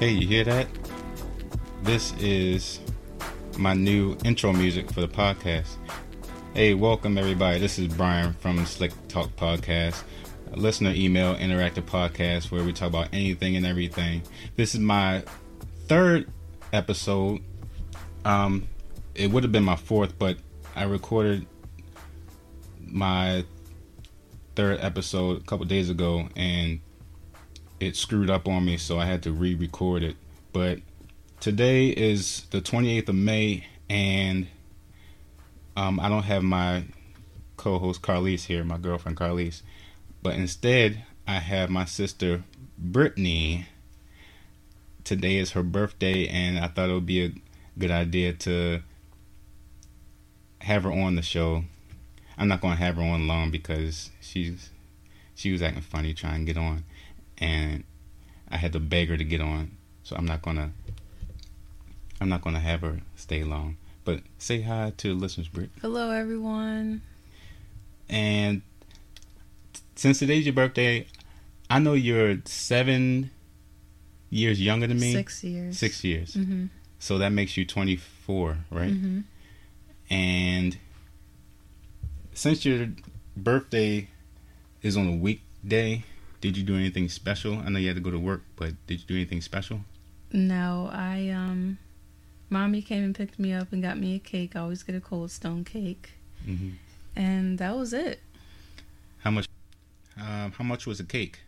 Hey, you hear that? This is my new intro music for the podcast. Hey, welcome everybody. This is Brian from Slick Talk Podcast, a listener email interactive podcast where we talk about anything and everything. This is my third episode. It would have been my fourth, but I recorded my third episode a couple days ago and it screwed up on me, so I had to re-record it. But today is the 28th of May, and I don't have my co-host Carlise here, my girlfriend Carlise, but instead I have my sister Brittany. Today is her birthday, and I thought it would be a good idea to have her on the show. I'm not going to have her on long because she was acting funny trying to get on, and I had to beg her to get on, so I'm not gonna have her stay long. But say hi to the listeners, Britt. Hello, everyone. And since today's your birthday, I know you're 7 years younger than me. 6 years. 6 years. Mm-hmm. So that makes you 24, right? Mm-hmm. And since your birthday is on a weekday, did you do anything special? I know you had to go to work, but did you do anything special? No, I Mommy came and picked me up and got me a cake. I always get a Cold Stone cake. Mm-hmm. And that was it. How much was the cake?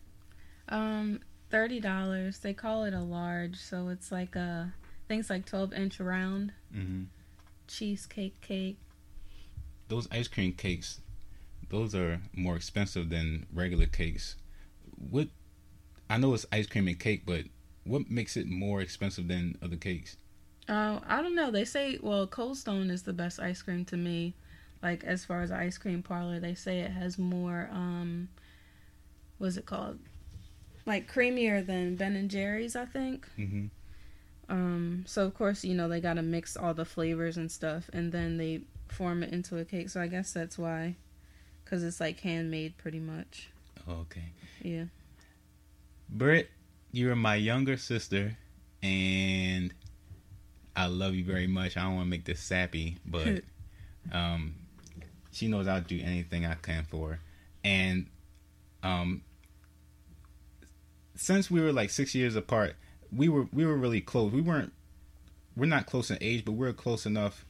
$30. They call it a large, so it's like a, I think it's like 12-inch round. Mm-hmm. Cheesecake cake. Those ice cream cakes, those are more expensive than regular cakes. What, I know it's ice cream and cake, but what makes it more expensive than other cakes? I don't know. They say, well, Cold Stone is the best ice cream to me. Like, as far as the ice cream parlor, they say it has more, what's it called? Like, creamier than Ben & Jerry's, I think. Mm-hmm. So, of course, you know, they got to mix all the flavors and stuff, and then they form it into a cake. So, I guess that's why, because it's, like, handmade pretty much. Okay. Yeah. Britt, you're my younger sister, and I love you very much. I don't want to make this sappy, but she knows I'll do anything I can for her. And since we were like 6 years apart, we were really close. We're not close in age, but we're close enough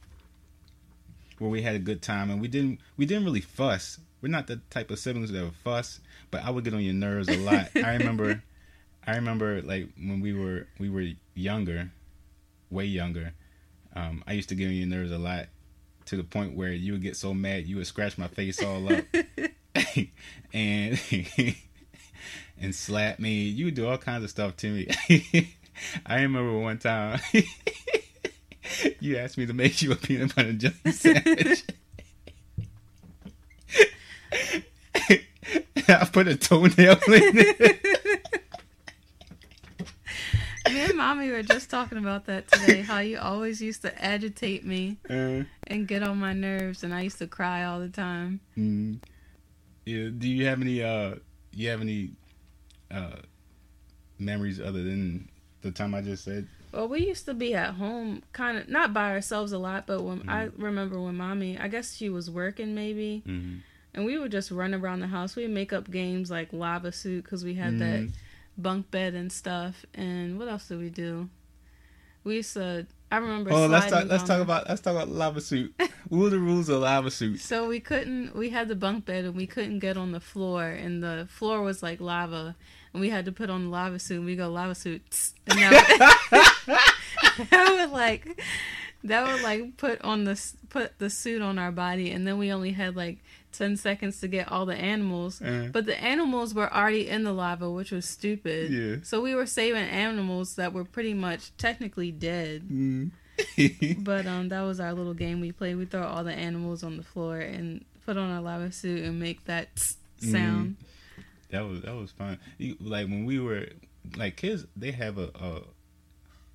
where we had a good time, and we didn't really fuss. We're not the type of siblings that would fuss, but I would get on your nerves a lot. I remember like when we were younger, way younger, I used to get on your nerves a lot, to the point where you would get so mad you would scratch my face all up and slap me. You would do all kinds of stuff to me. I remember one time you asked me to make you a peanut butter and jelly sandwich. I put a toenail in it. Me and Mommy were just talking about that today, how you always used to agitate me and get on my nerves, and I used to cry all the time. Mm-hmm. Yeah. Do you have any memories other than the time I just said? Well, we used to be at home, kind of not by ourselves a lot, but when mm-hmm. I remember when Mommy, I guess she was working maybe, mm-hmm. and we would just run around the house. We would make up games like Lava Suit, because we had mm-hmm. that bunk bed and stuff. And what else did we do? We used to, I remember, oh, let's talk about Lava Suit. What were the rules of Lava Suit? So we had the bunk bed and we couldn't get on the floor, and the floor was like lava, and we had to put on the Lava Suit, and we go Lava Suit, tss, and that would like put the suit on our body, and then we only had like 10 seconds to get all the animals, but the animals were already in the lava, which was stupid. Yeah. So we were saving animals that were pretty much technically dead. Mm. But that was our little game we played. We throw all the animals on the floor and put on our Lava Suit and make that sound. Mm. That was fun. Like when we were like kids, they have a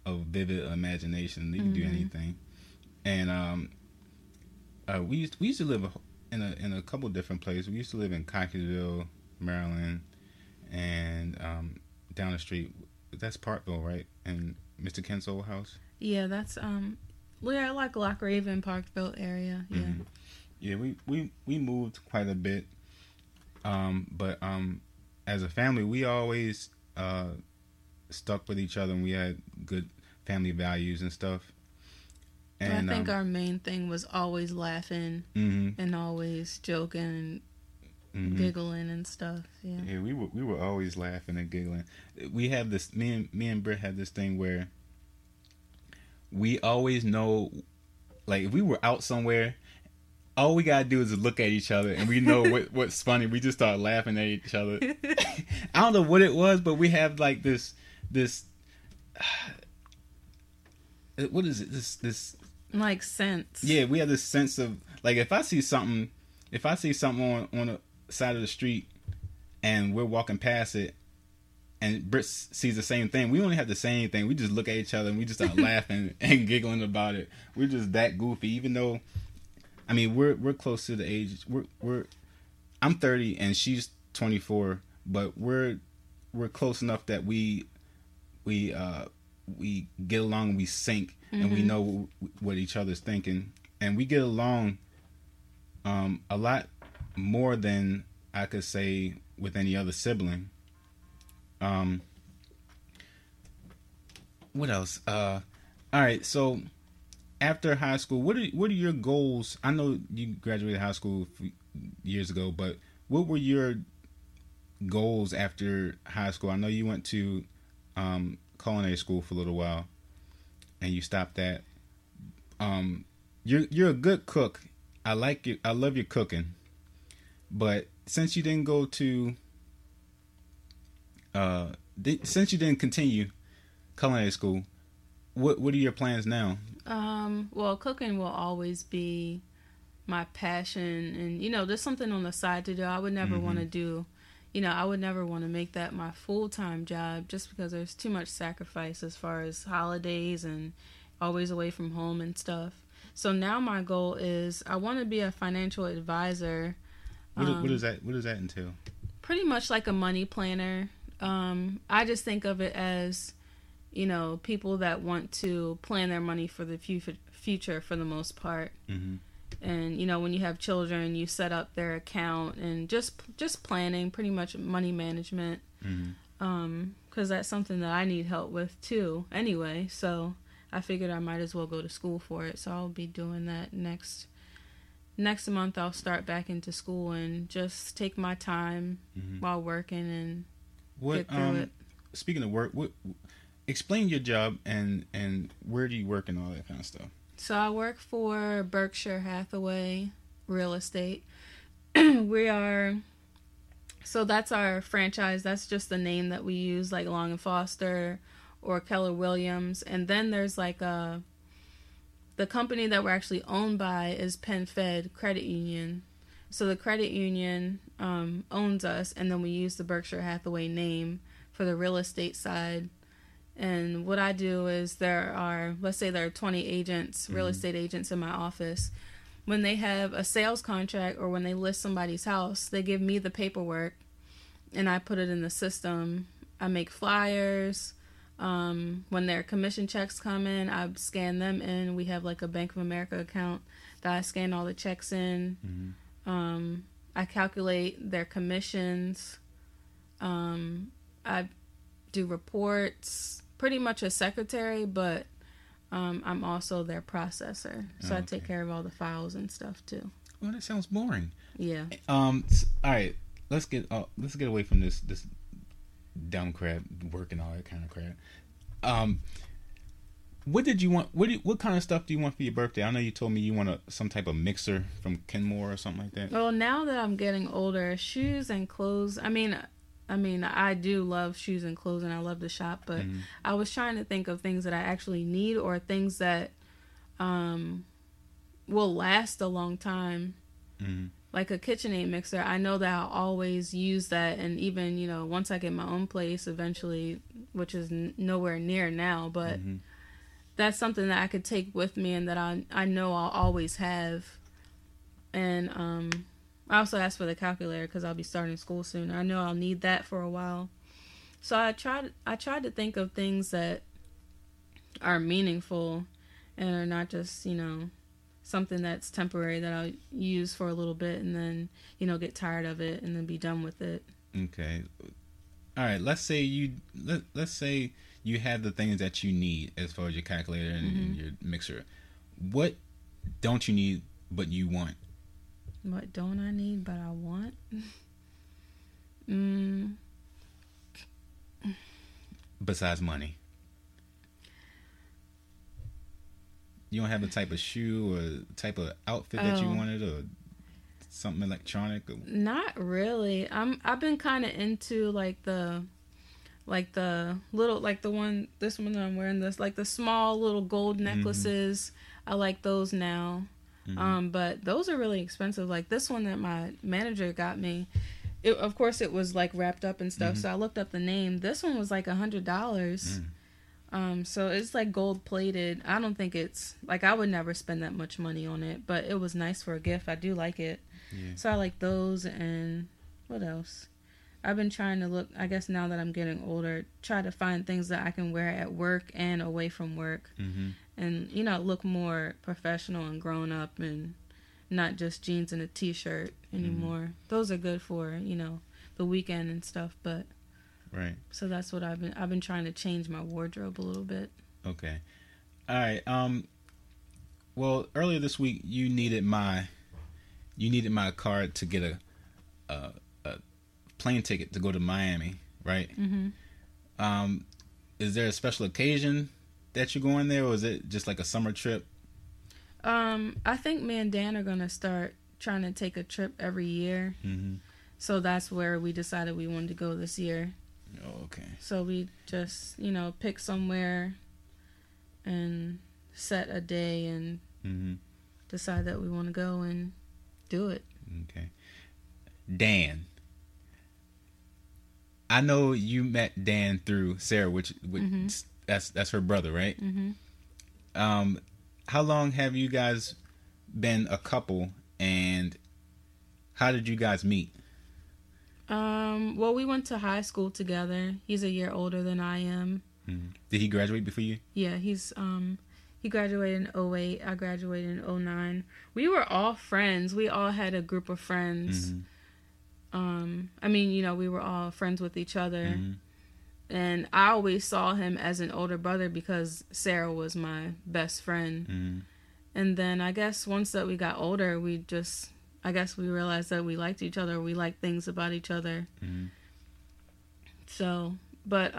vivid imagination. They can mm-hmm. do anything. And we used to live in a couple different places. We used to live in Cockeysville, Maryland, and down the street that's Parkville, right? And Mr. Kent's old house? Yeah, that's, yeah, like Lock Raven, Parkville area, yeah. Mm-hmm. Yeah, we moved quite a bit, but as a family, we always stuck with each other, and we had good family values and stuff. And I think our main thing was always laughing mm-hmm. and always joking and mm-hmm. giggling and stuff. Yeah, yeah, we were always laughing and giggling. We have this, me and Britt had this thing where we always know, like, if we were out somewhere, all we gotta do is look at each other, and we know what's funny. We just start laughing at each other. I don't know what it was, but we have like this. What is it? This like sense. Yeah, we have this sense of like if I see something on the side of the street, and we're walking past it, and Britt sees the same thing. We only have the same thing. We just look at each other and we just start laughing and giggling about it. We're just that goofy, even though. I mean, we're close to the age. I'm 30 and she's 24, but we're close enough that we get along, we sync, mm-hmm. and we know what each other's thinking, and we get along a lot more than I could say with any other sibling. What else? All right, so. After high school, what are your goals? I know you graduated high school years ago, but what were your goals after high school? I know you went to culinary school for a little while, and you stopped that. You're a good cook. I like you. I love your cooking, but since you didn't go to, since you didn't continue culinary school, what are your plans now? Well, cooking will always be my passion, and, you know, there's something on the side to do. I would never mm-hmm. want to do, you know, I would never want to make that my full-time job just because there's too much sacrifice as far as holidays and always away from home and stuff. So now my goal is I want to be a financial advisor. What does that entail? Pretty much like a money planner. I just think of it as, you know, people that want to plan their money for the future for the most part. Mm-hmm. And, you know, when you have children, you set up their account and just planning, pretty much money management. Mm-hmm. 'Cause that's something that I need help with too anyway. So I figured I might as well go to school for it. So I'll be doing that next month. I'll start back into school and just take my time mm-hmm. while working and get through it. Speaking of work, explain your job and where do you work and all that kind of stuff. So I work for Berkshire Hathaway Real Estate. So that's our franchise. That's just the name that we use, like Long and Foster or Keller Williams. And then there's like the company that we're actually owned by is PenFed Credit Union. So the credit union owns us, and then we use the Berkshire Hathaway name for the real estate side. And what I do is let's say there are 20 agents, mm-hmm. real estate agents in my office. When they have a sales contract or when they list somebody's house, they give me the paperwork and I put it in the system. I make flyers. When their commission checks come in, I scan them in. We have like a Bank of America account that I scan all the checks in. Mm-hmm. I calculate their commissions. I do reports. Pretty much a secretary, but I'm also their processor, so I take care of all the files and stuff too. Well, that sounds boring. Yeah. All right, let's get away from this dumb crap, work and all that kind of crap. What did you want? What kind of stuff do you want for your birthday? I know you told me you want some type of mixer from Kenmore or something like that. Well, now that I'm getting older, shoes and clothes. I mean, I do love shoes and clothes, and I love to shop, but mm-hmm. I was trying to think of things that I actually need or things that will last a long time. Mm-hmm. Like a KitchenAid mixer, I know that I'll always use that, and even, you know, once I get my own place eventually, which is nowhere near now, but mm-hmm. that's something that I could take with me and that I know I'll always have. And, I also asked for the calculator because I'll be starting school soon. I know I'll need that for a while. So I tried to think of things that are meaningful and are not just, you know, something that's temporary that I'll use for a little bit and then, you know, get tired of it and then be done with it. Okay. All right. Let's say you have the things that you need as far as your calculator and, mm-hmm. and your mixer. What don't you need but you want? What don't I need but I want? Besides money. You don't have a type of shoe or type of outfit that you wanted or something electronic? Or... Not really. I've been kind of into like the one that I'm wearing, this like the small little gold necklaces. Mm-hmm. I like those now. Mm-hmm. But those are really expensive. Like this one that my manager got me, it, of course it was like wrapped up and stuff. Mm-hmm. So I looked up the name. This one was like $100. So it's like gold plated. I don't think it's like, I would never spend that much money on it, but it was nice for a gift. I do like it. Yeah. So I like those. And what else? I've been trying to look, I guess now that I'm getting older, try to find things that I can wear at work and away from work. Mm-hmm. And, you know, look more professional and grown up and not just jeans and a t-shirt anymore. Mm-hmm. Those are good for, you know, the weekend and stuff, but right. So that's what I've been trying to change my wardrobe a little bit. Okay. All right. Well, earlier this week you needed my card to get a plane ticket to go to Miami, right? Mm-hmm. Is there a special occasion that you're going there, or is it just like a summer trip? I think me and Dan are gonna start trying to take a trip every year. Mm-hmm. So that's where we decided we wanted to go this year. Oh, okay. So we just, you know, pick somewhere and set a day and mm-hmm. decide that we want to go and do it. Okay. Dan. I know you met Dan through Sarah, which mm-hmm. that's her brother, right? Mm-hmm. How long have you guys been a couple, and how did you guys meet? Well, we went to high school together. He's a year older than I am. Mm-hmm. Did he graduate before you? Yeah, he graduated in 08. I graduated in 09. We were all friends. We all had a group of friends. Mm-hmm. I mean, you know, we were all friends with each other. Mm-hmm. And I always saw him as an older brother because Sarah was my best friend. Mm-hmm. And then I guess once that we got older, we realized that we liked each other. We liked things about each other. Mm-hmm. So, but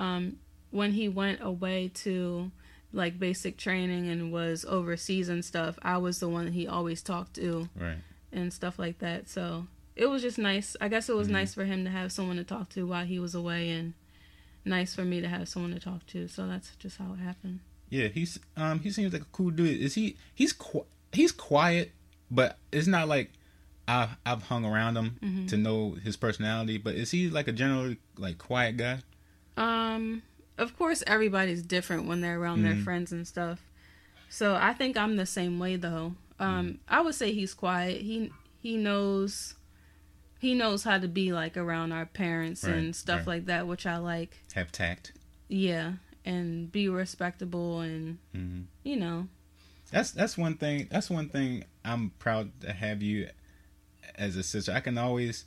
when he went away to like basic training and was overseas and stuff, I was the one that he always talked to, right? And stuff like that. So it was just nice. I guess it was mm-hmm. nice for him to have someone to talk to while he was away, and nice for me to have someone to talk to. So that's just how it happened. Yeah, he's he seems like a cool dude. Is he? He's quiet, but it's not like. I've hung around him mm-hmm. to know his personality, but is he like a generally like quiet guy? Of course everybody's different when they're around mm-hmm. their friends and stuff. So I think I'm the same way though. I would say he's quiet. He knows how to be like around our parents right, and stuff right. like that, which I like. Have tact. Yeah, and be respectable and mm-hmm. you know. That's one thing I'm proud to have you as a sister. I can always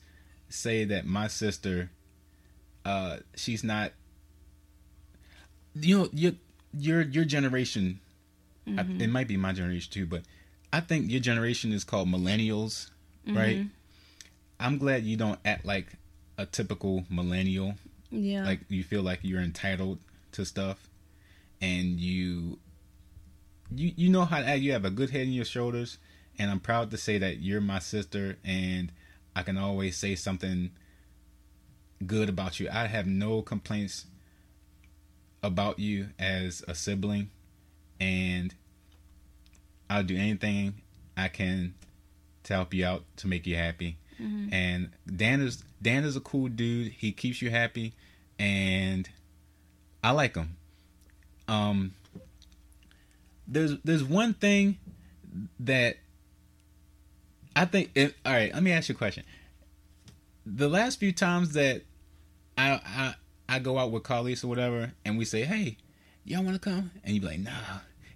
say that my sister, she's not, you know, your generation, mm-hmm. It might be my generation too, but I think your generation is called millennials, mm-hmm. right? I'm glad you don't act like a typical millennial. Yeah. Like you feel like you're entitled to stuff, and you know how to act. You have a good head on your shoulders. And I'm proud to say that you're my sister, and I can always say something good about you. I have no complaints about you as a sibling, and I'll do anything I can to help you out, to make you happy. Mm-hmm. And Dan is a cool dude. He keeps you happy, and I like him. There's one thing that I think all right, let me ask you a question. The last few times that I I go out with colleagues or whatever, and we say, hey, y'all want to come? And you be like, nah.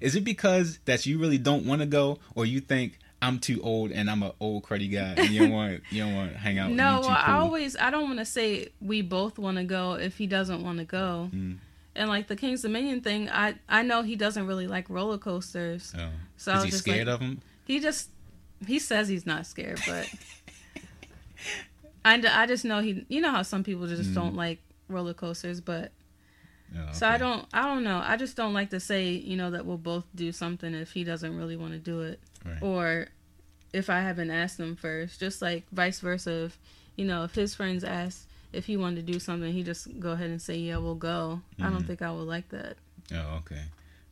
Is it because that you really don't want to go, or you think I'm too old and I'm an old cruddy guy and you don't want to hang out with me? No, I don't want to say we both want to go if he doesn't want to go. Mm. And like the Kings Dominion thing, I know he doesn't really like roller coasters. Oh. So is he scared of them? He says he's not scared, but I just know he. You know how some people just don't like roller coasters, but so I don't know. I just don't like to say that we'll both do something if he doesn't really want to do it, right. Or if I haven't asked him first. Just like vice versa, if, if his friends ask. If he wanted to do something, he just go ahead and say, "Yeah, we'll go." Mm-hmm. I don't think I would like that. Oh, okay,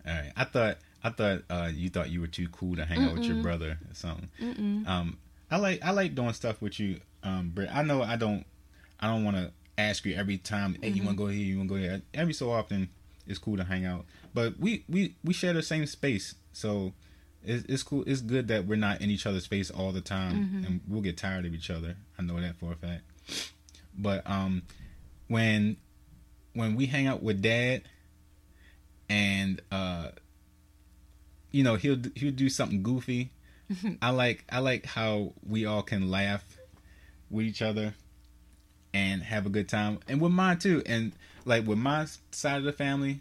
all right. I thought you were too cool to hang out with your brother or something. Mm-mm. I like doing stuff with you, Britt. I know I don't want to ask you every time. Hey, you want to go here? You want to go here? Every so often, it's cool to hang out. But we share the same space, so it's cool. It's good that we're not in each other's space all the time, and we'll get tired of each other. I know that for a fact. But when we hang out with Dad, and he'll do something goofy, I like how we all can laugh with each other and have a good time. And with mine too, and like with my side of the family,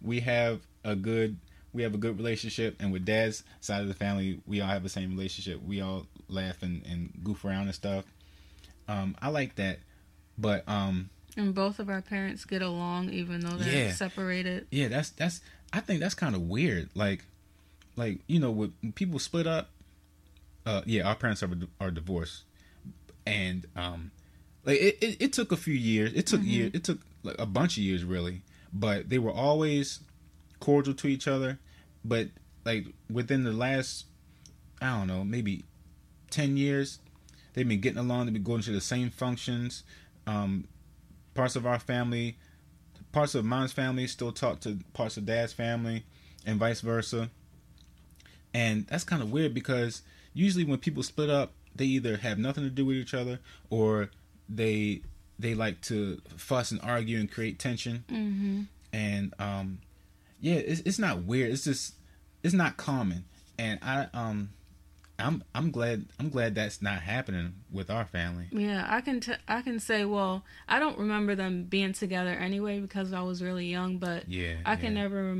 we have a good relationship, and with Dad's side of the family, we all have the same relationship. We all laugh and goof around and stuff. I like that. But and both of our parents get along even though they're separated. Yeah, that's I think that's kind of weird. Like when people split up, our parents are divorced, and it took a few years. It took years. It took like a bunch of years really, but they were always cordial to each other. But like within the last, I don't know, maybe 10 years. They've been getting along. They've been going to the same functions. Parts of our family, parts of Mom's family still talk to parts of Dad's family and vice versa. And that's kind of weird because usually when people split up, they either have nothing to do with each other or they like to fuss and argue and create tension. Mm-hmm. And it's not weird. It's just, it's not common. And I'm glad that's not happening with our family. Yeah, I can say, well, I don't remember them being together anyway because I was really young, but I can never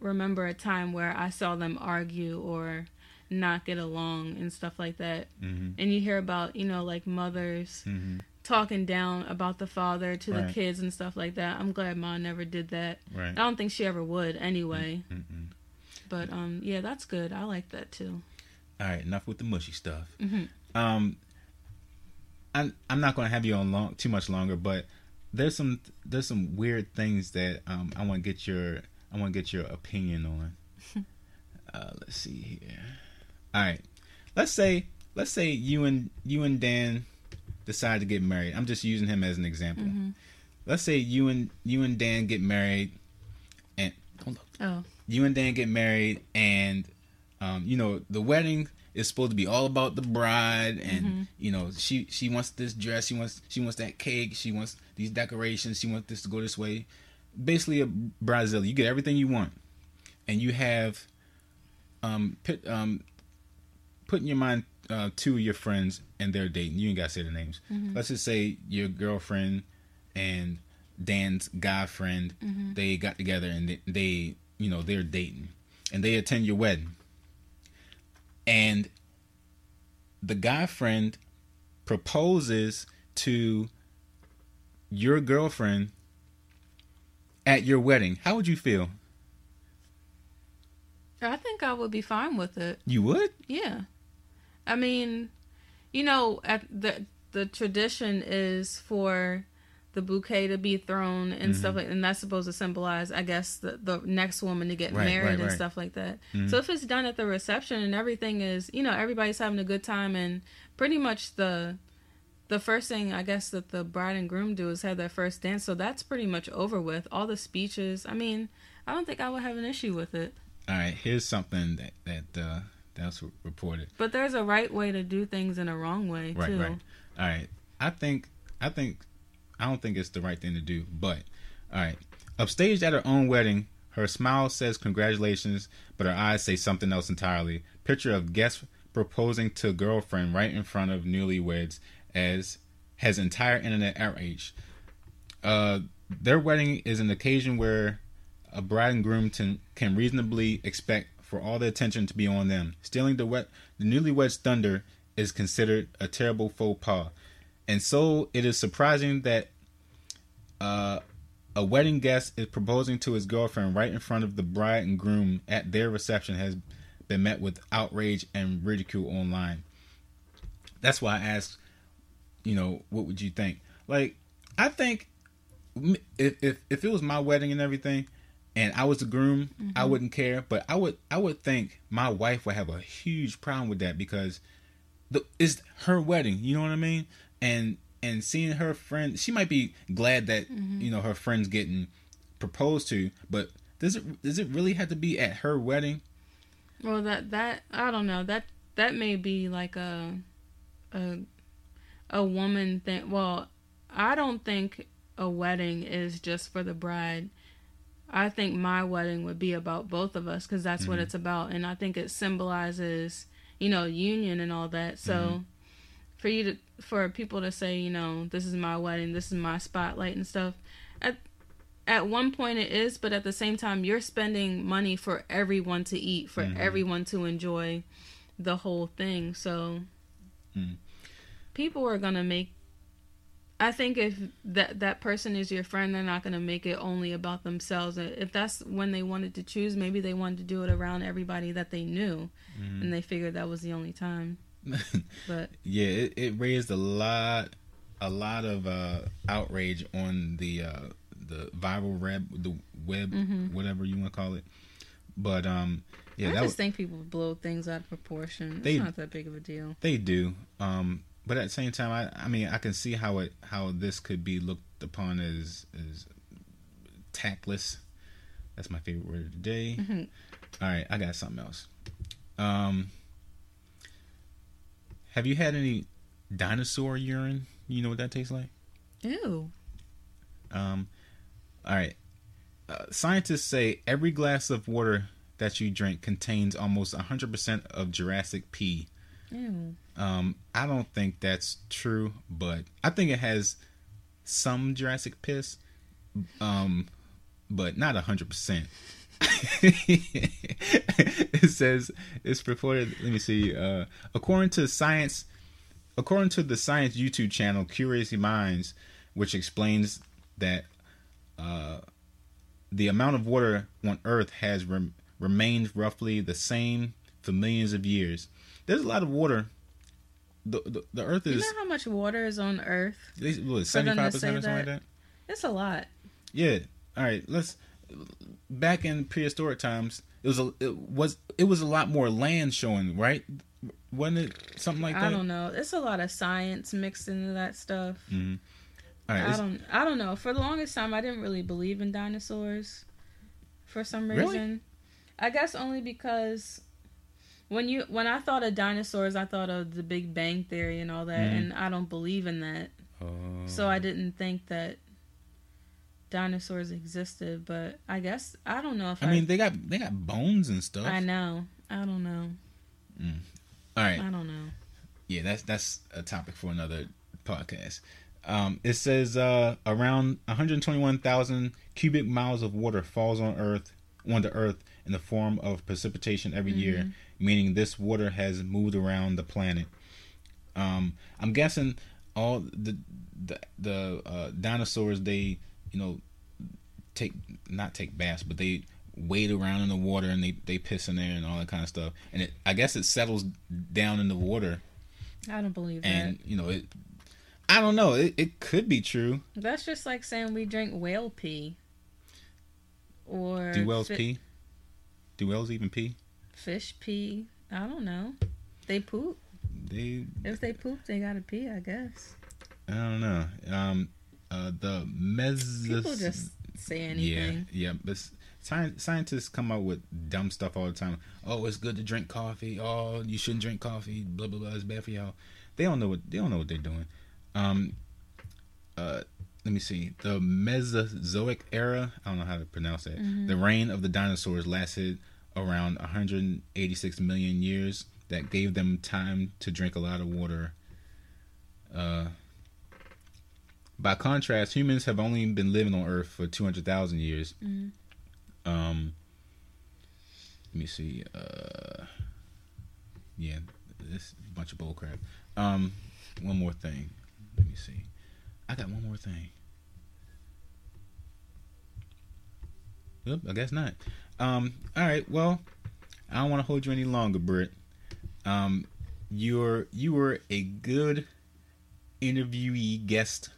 remember a time where I saw them argue or not get along and stuff like that. Mm-hmm. And you hear about, like mothers talking down about the father to the kids and stuff like that. I'm glad Mom never did that. Right. I don't think she ever would anyway. Mm-hmm. But that's good. I like that too. All right, enough with the mushy stuff. Mm-hmm. I'm not going to have you on too much longer, but there's some weird things that I want to get your opinion on. Let's see here. All right, let's say you and Dan decide to get married. I'm just using him as an example. Mm-hmm. Let's say you and Dan get married, and hold on. Oh. You and Dan get married and. The wedding is supposed to be all about the bride, and she wants this dress, she wants that cake, she wants these decorations, she wants this to go this way. Basically, a bridezilla. You get everything you want, and you have put in your mind two of your friends and they're dating. You ain't gotta say the names. Mm-hmm. Let's just say your girlfriend and Dan's guy friend. Mm-hmm. They got together and they they're dating, and they attend your wedding. And the guy friend proposes to your girlfriend at your wedding. How would you feel? I think I would be fine with it. You would? Yeah. I mean, at the tradition is for the bouquet to be thrown and stuff like, and that's supposed to symbolize, I guess, the next woman to get married and stuff like that. Mm-hmm. So if it's done at the reception and everything is, everybody's having a good time, and pretty much the first thing I guess that the bride and groom do is have their first dance. So that's pretty much over with. All the speeches. I mean, I don't think I would have an issue with it. All right, here's something that's reported. But there's a right way to do things and a wrong way too. Right. All right, I don't think it's the right thing to do, but All right. Upstaged at her own wedding, her smile says congratulations, but her eyes say something else entirely. Picture of guest proposing to girlfriend right in front of newlyweds as has entire internet outrage. Their wedding is an occasion where a bride and groom can reasonably expect for all the attention to be on them. Stealing the newlywed's thunder is considered a terrible faux pas. And so it is surprising that a wedding guest is proposing to his girlfriend right in front of the bride and groom at their reception has been met with outrage and ridicule online. That's why I asked, what would you think? Like, I think if it was my wedding and everything, and I was the groom, mm-hmm. I wouldn't care. But I would think my wife would have a huge problem with that because it's her wedding. You know what I mean? And seeing her friend, she might be glad that mm-hmm. Her friend's getting proposed to, but does it really have to be at her wedding? Well, that I don't know. That may be like a woman thing. Well, I don't think a wedding is just for the bride. I think my wedding would be about both of us because that's mm-hmm. what it's about, and I think it symbolizes union and all that. So mm-hmm. For people to say, this is my wedding, this is my spotlight and stuff. At one point it is, but at the same time, you're spending money for everyone to eat, for mm-hmm. everyone to enjoy the whole thing. So mm. people are going to make, I think if that person is your friend, they're not going to make it only about themselves. If that's when they wanted to choose, maybe they wanted to do it around everybody that they knew mm-hmm. and they figured that was the only time. But yeah, it raised a lot of outrage on the viral web, mm-hmm. whatever you want to call it. But yeah, I just think people blow things out of proportion. It's not that big of a deal. They do. But at the same time, I mean, I can see how this could be looked upon as tactless. That's my favorite word of the day. Mm-hmm. All right, I got something else. Have you had any dinosaur urine? You know what that tastes like? Ew. All right. Scientists say every glass of water that you drink contains almost 100% of Jurassic pee. Ew. I don't think that's true, but I think it has some Jurassic piss, but not 100%. It says it's reported. Let me see. According to the science YouTube channel Curious Minds, which explains that the amount of water on Earth has remained roughly the same for millions of years. There's a lot of water. The Earth is. You know how much water is on Earth? 75% or something like that. It's a lot. Yeah. All right. Let's. Back in prehistoric times, it was a lot more land showing, right? Wasn't it something like that? I don't know. It's a lot of science mixed into that stuff. Mm-hmm. All right, I don't know. For the longest time, I didn't really believe in dinosaurs for some reason. Really? I guess only because when I thought of dinosaurs, I thought of the Big Bang Theory and all that, mm-hmm. and I don't believe in that. So I didn't think that dinosaurs existed, but I guess I don't know if I mean they got bones and stuff. I know. I don't know. Mm. All right. I don't know. Yeah, that's a topic for another podcast. It says around 121,000 cubic miles of water falls onto Earth in the form of precipitation every mm-hmm. year, meaning this water has moved around the planet. I'm guessing all the dinosaurs, they take baths, but they wade around in the water and they piss in there and all that kind of stuff. And I guess it settles down in the water. I don't believe that. And I don't know. It could be true. That's just like saying we drink whale pee. Or do whales pee? Do whales even pee? Fish pee. I don't know. They poop. If they poop, they gotta pee, I guess. I don't know. The people just say anything. Yeah, but scientists come out with dumb stuff all the time. Oh, it's good to drink coffee. Oh, you shouldn't drink coffee. Blah blah blah. It's bad for y'all. They don't know what they're doing. let me see, the Mesozoic era, I don't know how to pronounce that, the reign of the dinosaurs lasted around 186 million years. That gave them time to drink a lot of water. By contrast, humans have only been living on Earth for 200,000 years. Let me see. Yeah, this is a bunch of bull crap. One more thing. Let me see. I got one more thing. Oop, I guess not. All right, well, I don't want to hold you any longer, Britt. You were a good interviewee, guest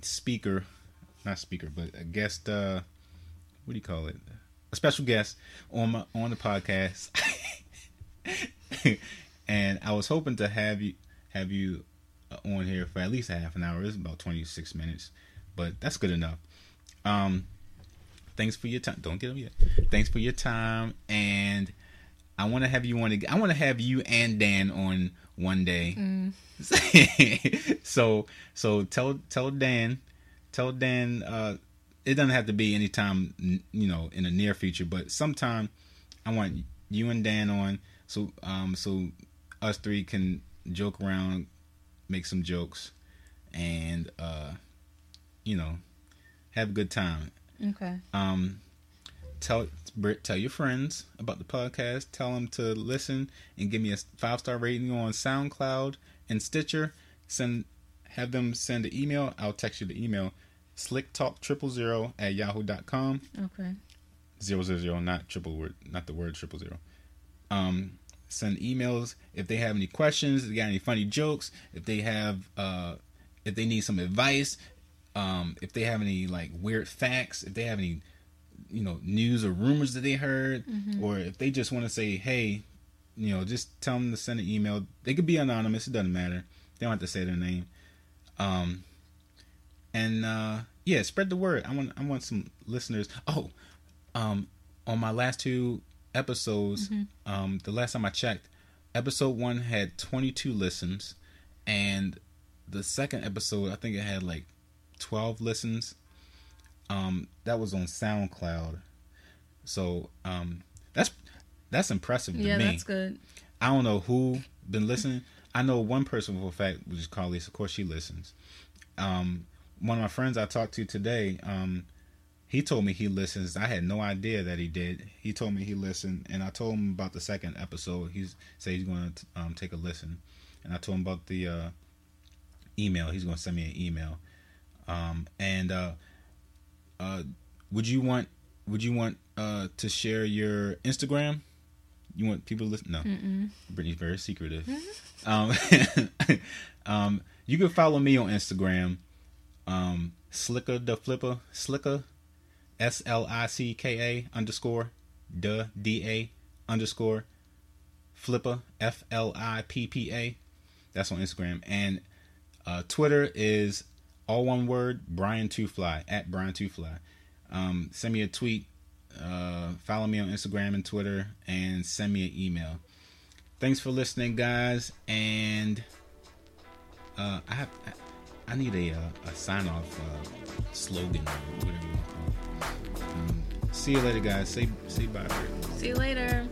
speaker, not speaker, but a guest. What do you call it? A special guest on the podcast. And I was hoping to have you on here for at least a half an hour. It's about 26 minutes, but that's good enough. Thanks for your time. Don't get them yet. Thanks for your time, and I want to have you on. I want to have you and Dan on one day. So tell Dan. It doesn't have to be anytime, you know, in the near future, but sometime I want you and Dan on, so us three can joke around, make some jokes, and you know, have a good time. Okay. Tell your friends about the podcast. Tell them to listen and give me a 5-star rating on SoundCloud and Stitcher. Have them send an email. I'll text you the email. slicktalk000@yahoo.com. Okay. 000, not the word 000. Send emails if they have any questions. If they got any funny jokes. If they have if they need some advice. If they have any like weird facts. If they have any, you know, news or rumors that they heard, or if they just want to say, hey, you know, just tell them to send an email. They could be anonymous. It doesn't matter. They don't have to say their name. Yeah, spread the word. I want some listeners. On my last two episodes, the last time I checked, episode 1 had 22 listens, and the second episode, I think it had like 12 listens. That was on SoundCloud, so that's impressive to me. Yeah, that's good. I don't know who been listening. I know one person for a fact, which is Carlise. Of course, she listens. One of my friends I talked to today, he told me he listens. I had no idea that he did. He told me he listened, and I told him about the second episode. He said he's going to take a listen, and I told him about the email. He's going to send me an email, would you want to share your Instagram? You want people to listen? No. Brittany's very secretive. You can follow me on Instagram. Slicker the Flipper. Slicker. SLICKA_DA_ Flipper. FLIPPA. That's on Instagram. And Twitter is all one word, Brian2Fly, @Brian2Fly. Send me a tweet, follow me on Instagram and Twitter, and send me an email. Thanks for listening, guys, and I need a sign-off slogan or whatever you want to call it. See you later, guys. Say bye. See you later.